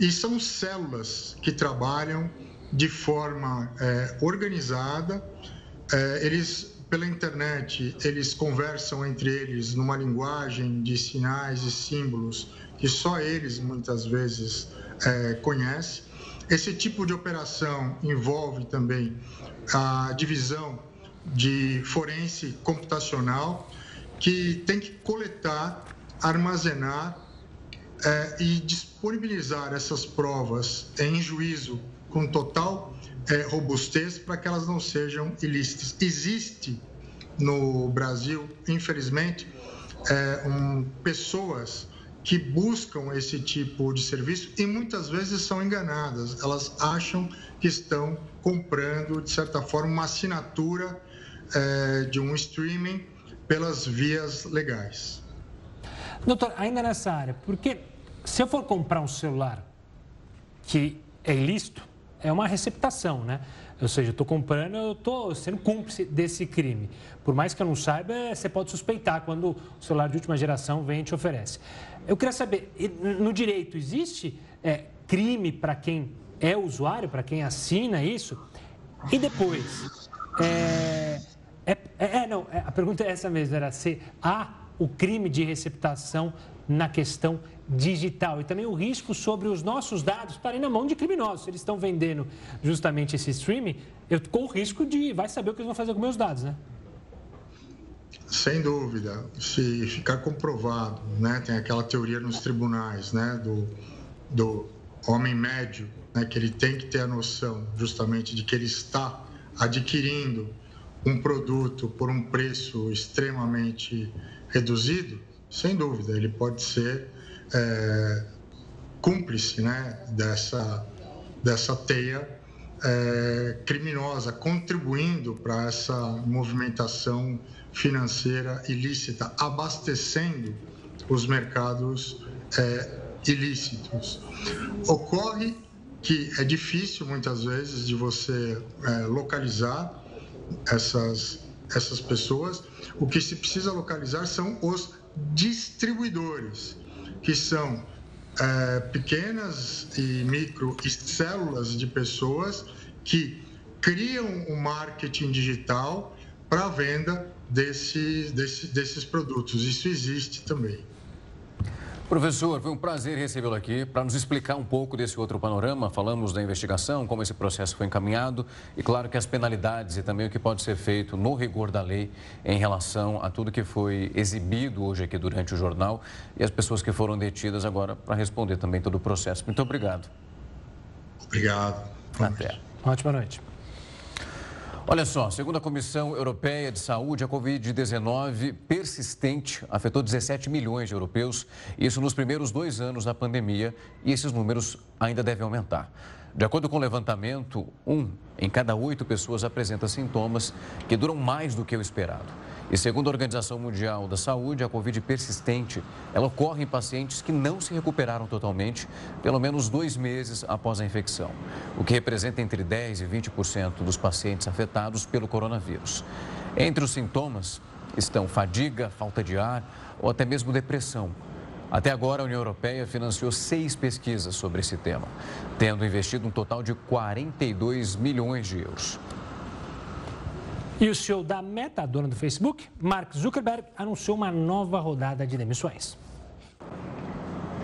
e são células que trabalham de forma eh, organizada. Eh, eles, pela internet, eles conversam entre eles numa linguagem de sinais e símbolos que só eles, muitas vezes, eh, conhecem. Esse tipo de operação envolve também a divisão de forense computacional, que tem que coletar, armazenar eh, e disponibilizar essas provas em juízo com total eh, robustez para que elas não sejam ilícitas. Existe no Brasil, infelizmente, eh, um, pessoas que buscam esse tipo de serviço e muitas vezes são enganadas. Elas acham que estão comprando, de certa forma, uma assinatura eh, de um streaming pelas vias legais. Doutor, ainda nessa área, porque se eu for comprar um celular que é ilícito, é uma receptação, né? Ou seja, eu estou comprando, eu estou sendo cúmplice desse crime. Por mais que eu não saiba, você pode suspeitar quando o celular de última geração vem e te oferece. Eu queria saber, no direito existe é, crime para quem é usuário, para quem assina isso? E depois, é, é, é, não, a pergunta é essa mesmo, era se há o crime de receptação na questão digital e também o risco sobre os nossos dados estarem na mão de criminosos. Se eles estão vendendo justamente esse streaming, eu corro o risco de, vai saber o que eles vão fazer com meus dados, né? Sem dúvida, se ficar comprovado, né? Tem aquela teoria nos tribunais, né? Do, do homem médio, né? Que ele tem que ter a noção justamente de que ele está adquirindo um produto por um preço extremamente reduzido. Sem dúvida, ele pode ser é, cúmplice, né, dessa, dessa teia é, criminosa, contribuindo para essa movimentação financeira ilícita, abastecendo os mercados é, ilícitos. Ocorre que é difícil, muitas vezes, de você é, localizar essas, essas pessoas. O que se precisa localizar são os distribuidores, que são é, pequenas e micro células de pessoas que criam o marketing digital para a venda desse, desse, desses produtos. Isso existe também. Professor, foi um prazer recebê-lo aqui para nos explicar um pouco desse outro panorama. Falamos da investigação, como esse processo foi encaminhado e, claro, que as penalidades e também o que pode ser feito no rigor da lei em relação a tudo que foi exibido hoje aqui durante o jornal e as pessoas que foram detidas agora para responder também todo o processo. Muito obrigado. Obrigado. Até. Ótima noite. Olha só, segundo a Comissão Europeia de Saúde, a covid dezenove persistente afetou dezessete milhões de europeus, isso nos primeiros dois anos da pandemia, e esses números ainda devem aumentar. De acordo com o levantamento, um em cada oito pessoas apresenta sintomas que duram mais do que o esperado. E segundo a Organização Mundial da Saúde, a Covid persistente, ela ocorre em pacientes que não se recuperaram totalmente, pelo menos dois meses após a infecção, o que representa entre dez e vinte por cento dos pacientes afetados pelo coronavírus. Entre os sintomas estão fadiga, falta de ar ou até mesmo depressão. Até agora, a União Europeia financiou seis pesquisas sobre esse tema, tendo investido um total de quarenta e dois milhões de euros. E o C E O da Meta, dona do Facebook, Mark Zuckerberg, anunciou uma nova rodada de demissões.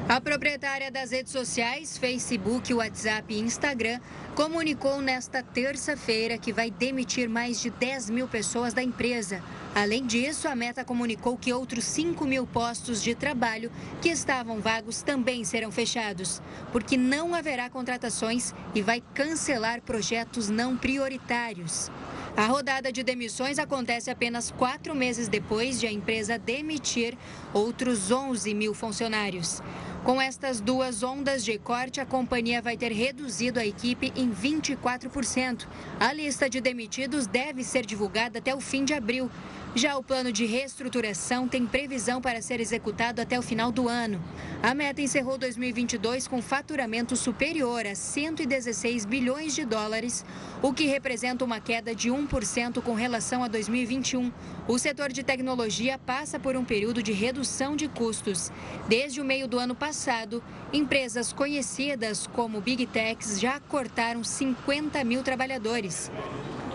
A proprietária das redes sociais, Facebook, WhatsApp e Instagram, comunicou nesta terça-feira que vai demitir mais de dez mil pessoas da empresa. Além disso, a Meta comunicou que outros cinco mil postos de trabalho que estavam vagos também serão fechados, porque não haverá contratações e vai cancelar projetos não prioritários. A rodada de demissões acontece apenas quatro meses depois de a empresa demitir outros onze mil funcionários. Com estas duas ondas de corte, a companhia vai ter reduzido a equipe em vinte e quatro por cento. A lista de demitidos deve ser divulgada até o fim de abril. Já o plano de reestruturação tem previsão para ser executado até o final do ano. A Meta encerrou dois mil e vinte e dois com faturamento superior a cento e dezesseis bilhões de dólares, o que representa uma queda de um por cento com relação a dois mil e vinte e um. O setor de tecnologia passa por um período de redução de custos. Desde o meio do ano passado, empresas conhecidas como Big Techs já cortaram cinquenta mil trabalhadores.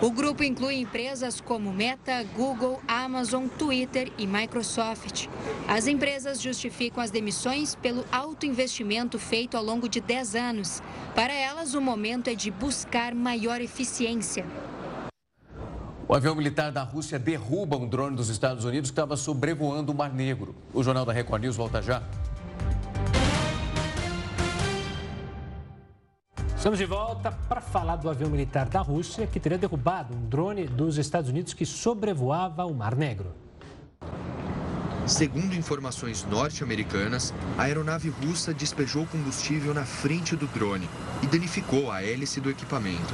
O grupo inclui empresas como Meta, Google, Amazon, Twitter e Microsoft. As empresas justificam as demissões pelo alto investimento feito ao longo de dez anos. Para elas, o momento é de buscar maior eficiência. O avião militar da Rússia derruba um drone dos Estados Unidos que estava sobrevoando o Mar Negro. O Jornal da Record News volta já. Estamos de volta para falar do avião militar da Rússia, que teria derrubado um drone dos Estados Unidos que sobrevoava o Mar Negro. Segundo informações norte-americanas, a aeronave russa despejou combustível na frente do drone e danificou a hélice do equipamento.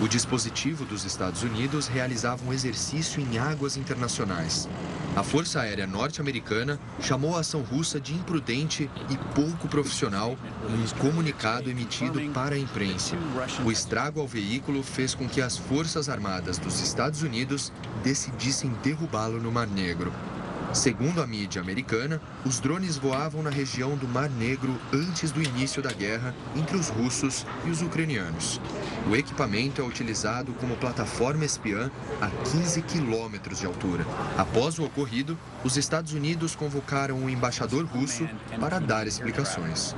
O dispositivo dos Estados Unidos realizava um exercício em águas internacionais. A Força Aérea Norte-Americana chamou a ação russa de imprudente e pouco profissional num comunicado emitido para a imprensa. O estrago ao veículo fez com que as Forças Armadas dos Estados Unidos decidissem derrubá-lo no Mar Negro. Segundo a mídia americana, os drones voavam na região do Mar Negro antes do início da guerra entre os russos e os ucranianos. O equipamento é utilizado como plataforma espiã a quinze quilômetros de altura. Após o ocorrido, os Estados Unidos convocaram um embaixador russo para dar explicações.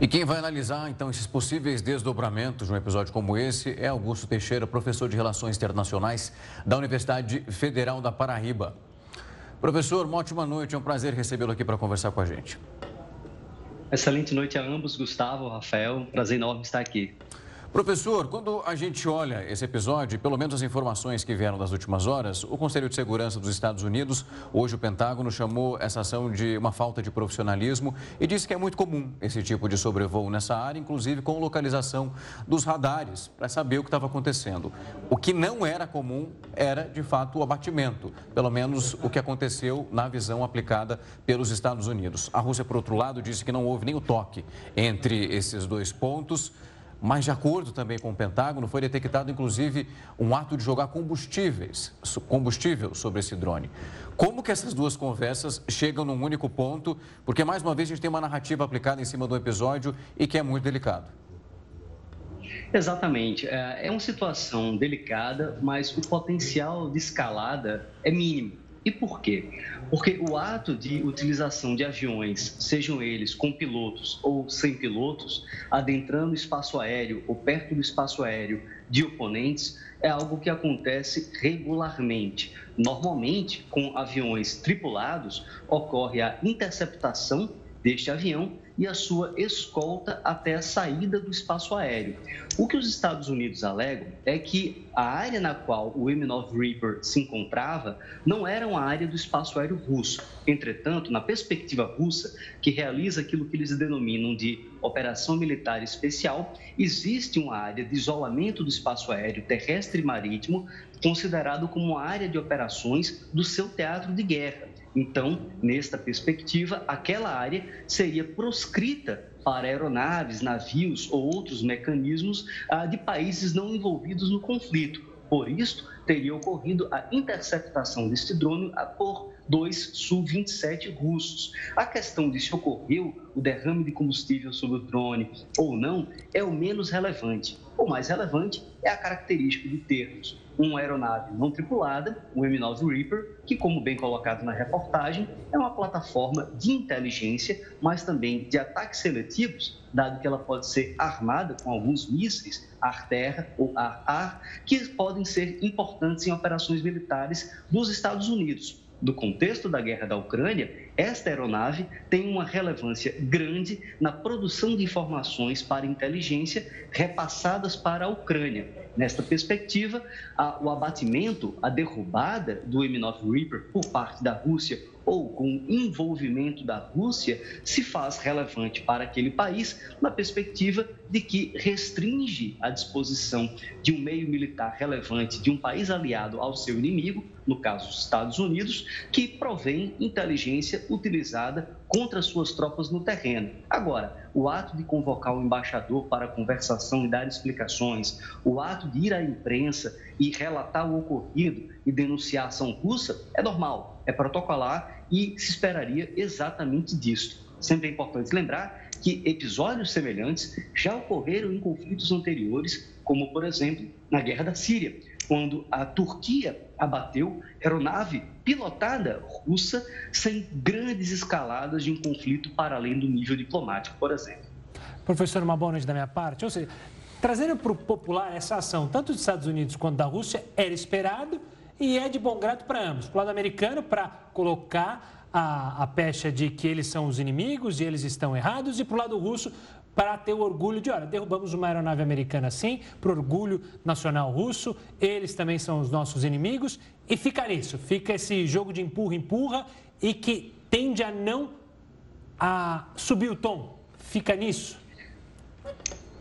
E quem vai analisar, então, esses possíveis desdobramentos de um episódio como esse é Augusto Teixeira, professor de Relações Internacionais da Universidade Federal da Paraíba. Professor, uma ótima noite, é um prazer recebê-lo aqui para conversar com a gente. Excelente noite a ambos, Gustavo, Rafael, prazer enorme estar aqui. Professor, quando a gente olha esse episódio, pelo menos as informações que vieram das últimas horas, o Conselho de Segurança dos Estados Unidos, hoje o Pentágono, chamou essa ação de uma falta de profissionalismo e disse que é muito comum esse tipo de sobrevoo nessa área, inclusive com localização dos radares, para saber o que estava acontecendo. O que não era comum era, de fato, o abatimento, pelo menos o que aconteceu na visão aplicada pelos Estados Unidos. A Rússia, por outro lado, disse que não houve nem o toque entre esses dois pontos. Mas, de acordo também com o Pentágono, foi detectado, inclusive, um ato de jogar combustíveis, combustível sobre esse drone. Como que essas duas conversas chegam num único ponto? Porque, mais uma vez, a gente tem uma narrativa aplicada em cima do episódio e que é muito delicado. Exatamente. É uma situação delicada, mas o potencial de escalada é mínimo. E por quê? Porque o ato de utilização de aviões, sejam eles com pilotos ou sem pilotos, adentrando o espaço aéreo ou perto do espaço aéreo de oponentes, é algo que acontece regularmente. Normalmente, com aviões tripulados, ocorre a interceptação deste avião e a sua escolta até a saída do espaço aéreo. O que os Estados Unidos alegam é que a área na qual o M nove Reaper se encontrava não era uma área do espaço aéreo russo. Entretanto, na perspectiva russa, que realiza aquilo que eles denominam de Operação Militar Especial, existe uma área de isolamento do espaço aéreo terrestre e marítimo considerado como uma área de operações do seu teatro de guerra. Então, nesta perspectiva, aquela área seria proscrita para aeronaves, navios ou outros mecanismos de países não envolvidos no conflito. Por isso, teria ocorrido a interceptação deste drone por dois Su vinte e sete russos. A questão de se ocorreu o derrame de combustível sobre o drone ou não é o menos relevante. O mais relevante é a característica de termos uma aeronave não tripulada, o M nove Reaper, que, como bem colocado na reportagem, é uma plataforma de inteligência, mas também de ataques seletivos, dado que ela pode ser armada com alguns mísseis ar-terra ou ar-ar, que podem ser importantes em operações militares dos Estados Unidos. Do contexto da guerra da Ucrânia, esta aeronave tem uma relevância grande na produção de informações para inteligência repassadas para a Ucrânia. Nesta perspectiva, o abatimento, a derrubada do M nove Reaper por parte da Rússia ou com o envolvimento da Rússia se faz relevante para aquele país na perspectiva de que restringe a disposição de um meio militar relevante de um país aliado ao seu inimigo, no caso os Estados Unidos, que provém inteligência utilizada contra suas tropas no terreno. Agora, o ato de convocar o embaixador para conversação e dar explicações, o ato de ir à imprensa e relatar o ocorrido e denunciar a ação russa é normal, é protocolar e se esperaria exatamente disso. Sempre é importante lembrar que episódios semelhantes já ocorreram em conflitos anteriores, como, por exemplo, na Guerra da Síria, quando a Turquia abateu aeronave pilotada russa sem grandes escaladas de um conflito para além do nível diplomático, por exemplo. Professor, uma boa noite da minha parte. Ou seja, trazendo para o popular essa ação, tanto dos Estados Unidos quanto da Rússia, era esperado e é de bom grado para ambos. Para o lado americano, para colocar a, a pecha de que eles são os inimigos e eles estão errados, e para o lado russo, para ter o orgulho de, olha, derrubamos uma aeronave americana assim, para o orgulho nacional russo, eles também são os nossos inimigos, e fica nisso, fica esse jogo de empurra-empurra e que tende a não a subir o tom, fica nisso.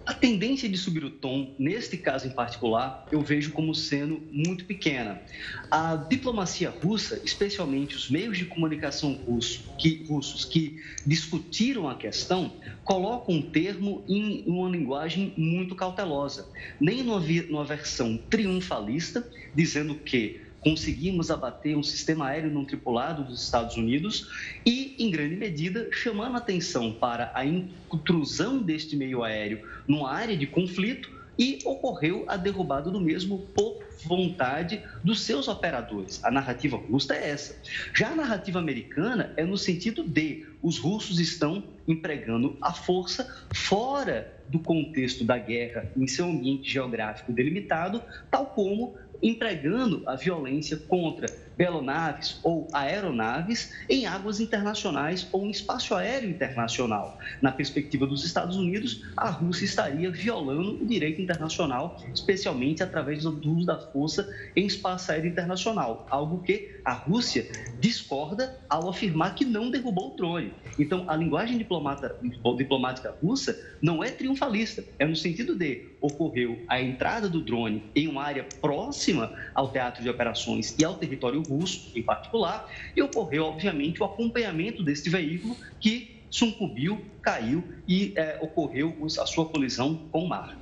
A tendência de subir o tom, neste caso em particular, eu vejo como sendo muito pequena. A diplomacia russa, especialmente os meios de comunicação russo, que, russos que discutiram a questão, colocam um termo em uma linguagem muito cautelosa. Nem numa, numa versão triunfalista, dizendo que conseguimos abater um sistema aéreo não tripulado dos Estados Unidos e, em grande medida, chamando atenção para a intrusão deste meio aéreo numa área de conflito e ocorreu a derrubada do mesmo por vontade dos seus operadores. A narrativa russa é essa. Já a narrativa americana é no sentido de os russos estão empregando a força fora do contexto da guerra em seu ambiente geográfico delimitado, tal como empregando a violência contra belonaves ou aeronaves em águas internacionais ou em espaço aéreo internacional. Na perspectiva dos Estados Unidos, a Rússia estaria violando o direito internacional, especialmente através do uso da força em espaço aéreo internacional, algo que a Rússia discorda ao afirmar que não derrubou o drone. Então, a linguagem diplomata, diplomática russa não é triunfalista, é no sentido de ocorreu a entrada do drone em uma área próxima ao teatro de operações e ao território russo, em particular, e ocorreu, obviamente, o acompanhamento deste veículo que sucumbiu, caiu e é, ocorreu a sua colisão com o mar.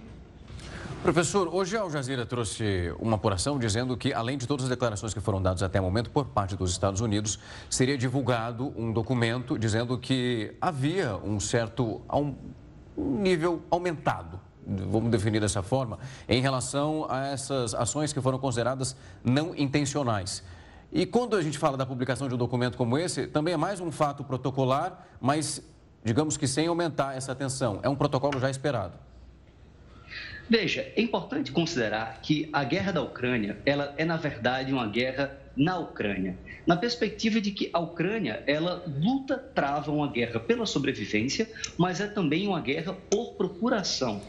Professor, hoje a Al Jazeera trouxe uma apuração dizendo que, além de todas as declarações que foram dadas até o momento por parte dos Estados Unidos, seria divulgado um documento dizendo que havia um certo um nível aumentado, vamos definir dessa forma, em relação a essas ações que foram consideradas não intencionais. E quando a gente fala da publicação de um documento como esse, também é mais um fato protocolar, mas digamos que sem aumentar essa tensão. É um protocolo já esperado. Veja, é importante considerar que a guerra da Ucrânia, ela é, na verdade, uma guerra na Ucrânia, na perspectiva de que a Ucrânia, ela luta, trava uma guerra pela sobrevivência, mas é também uma guerra por procuração.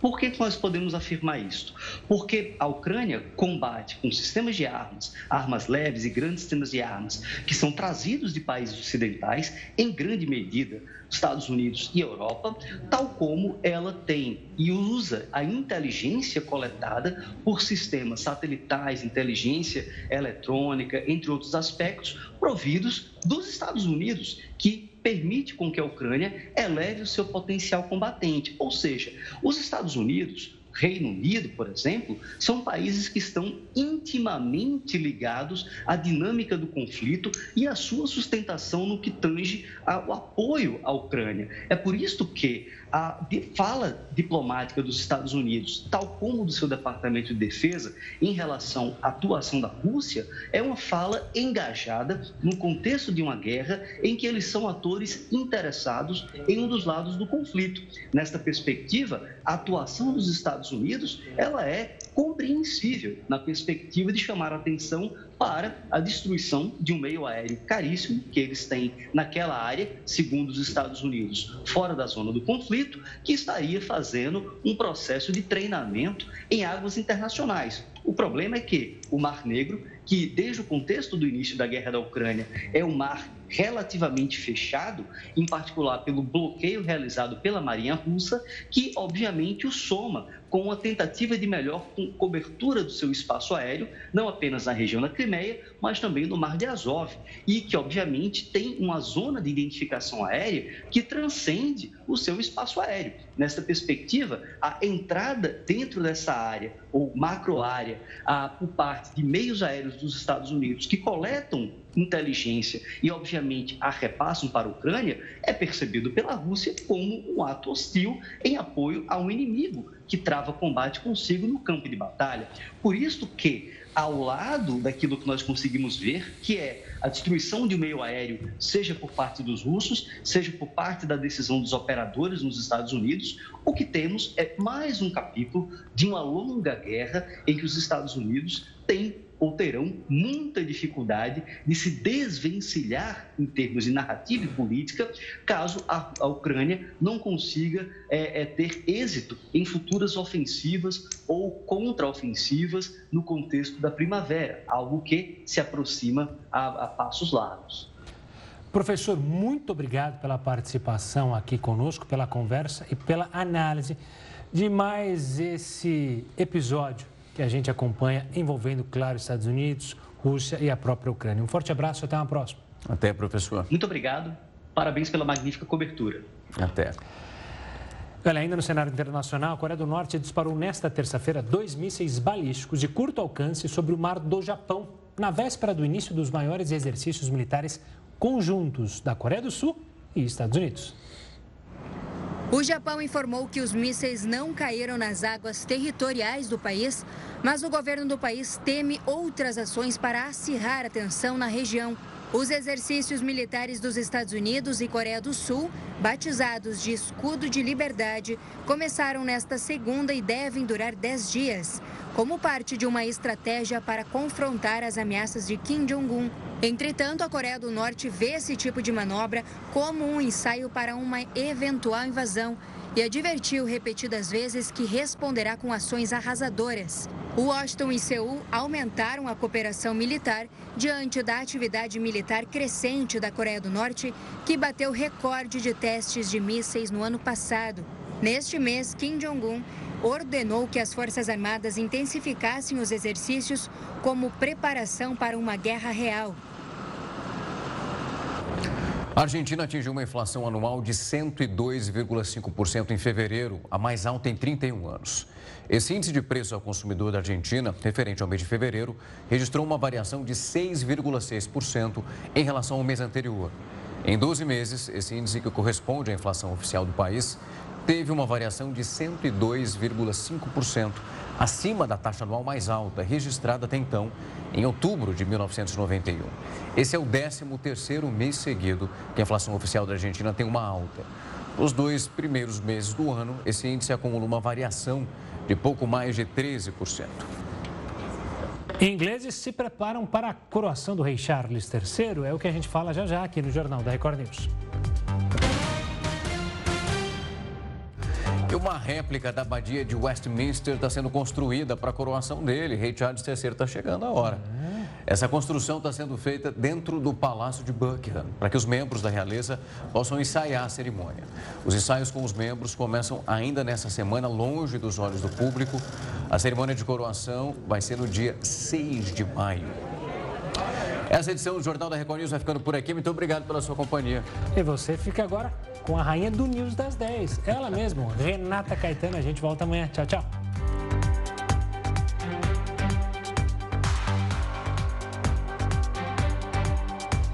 Por que nós podemos afirmar isso? Porque a Ucrânia combate com sistemas de armas, armas leves e grandes sistemas de armas, que são trazidos de países ocidentais, em grande medida, Estados Unidos e Europa, tal como ela tem e usa a inteligência coletada por sistemas satelitais, inteligência eletrônica, entre outros aspectos, providos dos Estados Unidos, que permite com que a Ucrânia eleve o seu potencial combatente. Ou seja, os Estados Unidos, Reino Unido, por exemplo, são países que estão intimamente ligados à dinâmica do conflito e à sua sustentação no que tange ao apoio à Ucrânia. É por isso que a fala diplomática dos Estados Unidos, tal como do seu Departamento de Defesa, em relação à atuação da Rússia, é uma fala engajada no contexto de uma guerra em que eles são atores interessados em um dos lados do conflito. Nesta perspectiva, a atuação dos Estados Unidos, ela é compreensível na perspectiva de chamar a atenção para a destruição de um meio aéreo caríssimo que eles têm naquela área, segundo os Estados Unidos, fora da zona do conflito, que estaria fazendo um processo de treinamento em águas internacionais. O problema é que o Mar Negro, que desde o contexto do início da guerra da Ucrânia é um mar relativamente fechado, em particular pelo bloqueio realizado pela Marinha Russa, que obviamente o soma com uma tentativa de melhor cobertura do seu espaço aéreo, não apenas na região da Crimeia, mas também no Mar de Azov, e que obviamente tem uma zona de identificação aérea que transcende o seu espaço aéreo. Nessa perspectiva, a entrada dentro dessa área, ou macroárea, por parte de meios aéreos dos Estados Unidos que coletam inteligência e, obviamente, a repassam para a Ucrânia, é percebido pela Rússia como um ato hostil em apoio a um inimigo que trava combate consigo no campo de batalha. Por isso que, ao lado daquilo que nós conseguimos ver, que é a destruição de um meio aéreo, seja por parte dos russos, seja por parte da decisão dos operadores nos Estados Unidos, o que temos é mais um capítulo de uma longa guerra em que os Estados Unidos têm ou terão muita dificuldade de se desvencilhar em termos de narrativa e política, caso a Ucrânia não consiga é, é, ter êxito em futuras ofensivas ou contraofensivas no contexto da primavera, algo que se aproxima a, a passos largos. Professor, muito obrigado pela participação aqui conosco, pela conversa e pela análise de mais esse episódio que a gente acompanha, envolvendo, claro, Estados Unidos, Rússia e a própria Ucrânia. Um forte abraço e até uma próxima. Até, professor. Muito obrigado. Parabéns pela magnífica cobertura. Até. Olha, ainda no cenário internacional, a Coreia do Norte disparou nesta terça-feira dois mísseis balísticos de curto alcance sobre o mar do Japão, na véspera do início dos maiores exercícios militares conjuntos da Coreia do Sul e Estados Unidos. O Japão informou que os mísseis não caíram nas águas territoriais do país, mas o governo do país teme outras ações para acirrar a tensão na região. Os exercícios militares dos Estados Unidos e Coreia do Sul, batizados de Escudo de Liberdade, começaram nesta segunda e devem durar dez dias, como parte de uma estratégia para confrontar as ameaças de Kim Jong-un. Entretanto, a Coreia do Norte vê esse tipo de manobra como um ensaio para uma eventual invasão e advertiu repetidas vezes que responderá com ações arrasadoras. Washington e Seul aumentaram a cooperação militar diante da atividade militar crescente da Coreia do Norte, que bateu recorde de testes de mísseis no ano passado. Neste mês, Kim Jong-un ordenou que as Forças Armadas intensificassem os exercícios como preparação para uma guerra real. A Argentina atingiu uma inflação anual de cento e dois vírgula cinco por cento em fevereiro, a mais alta em trinta e um anos. Esse índice de preço ao consumidor da Argentina, referente ao mês de fevereiro, registrou uma variação de seis vírgula seis por cento em relação ao mês anterior. Em doze meses, esse índice, que corresponde à inflação oficial do país, teve uma variação de cento e dois vírgula cinco por cento, acima da taxa anual mais alta registrada até então, em outubro de mil novecentos e noventa e um. Esse é o décimo terceiro mês seguido que a inflação oficial da Argentina tem uma alta. Nos dois primeiros meses do ano, esse índice acumula uma variação de pouco mais de treze por cento. Ingleses se preparam para a coroação do rei Charles terceiro, é o que a gente fala já já aqui no Jornal da Record News. E uma réplica da abadia de Westminster está sendo construída para a coroação dele. Rei Charles terceiro está chegando a hora. Essa construção está sendo feita dentro do Palácio de Buckingham, para que os membros da realeza possam ensaiar a cerimônia. Os ensaios com os membros começam ainda nesta semana, longe dos olhos do público. A cerimônia de coroação vai ser no dia seis de maio. Essa edição do Jornal da Record News vai ficando por aqui. Muito obrigado pela sua companhia. E você fica agora com a rainha do News das dez. Ela mesma, Renata Caetano. A gente volta amanhã. Tchau, tchau.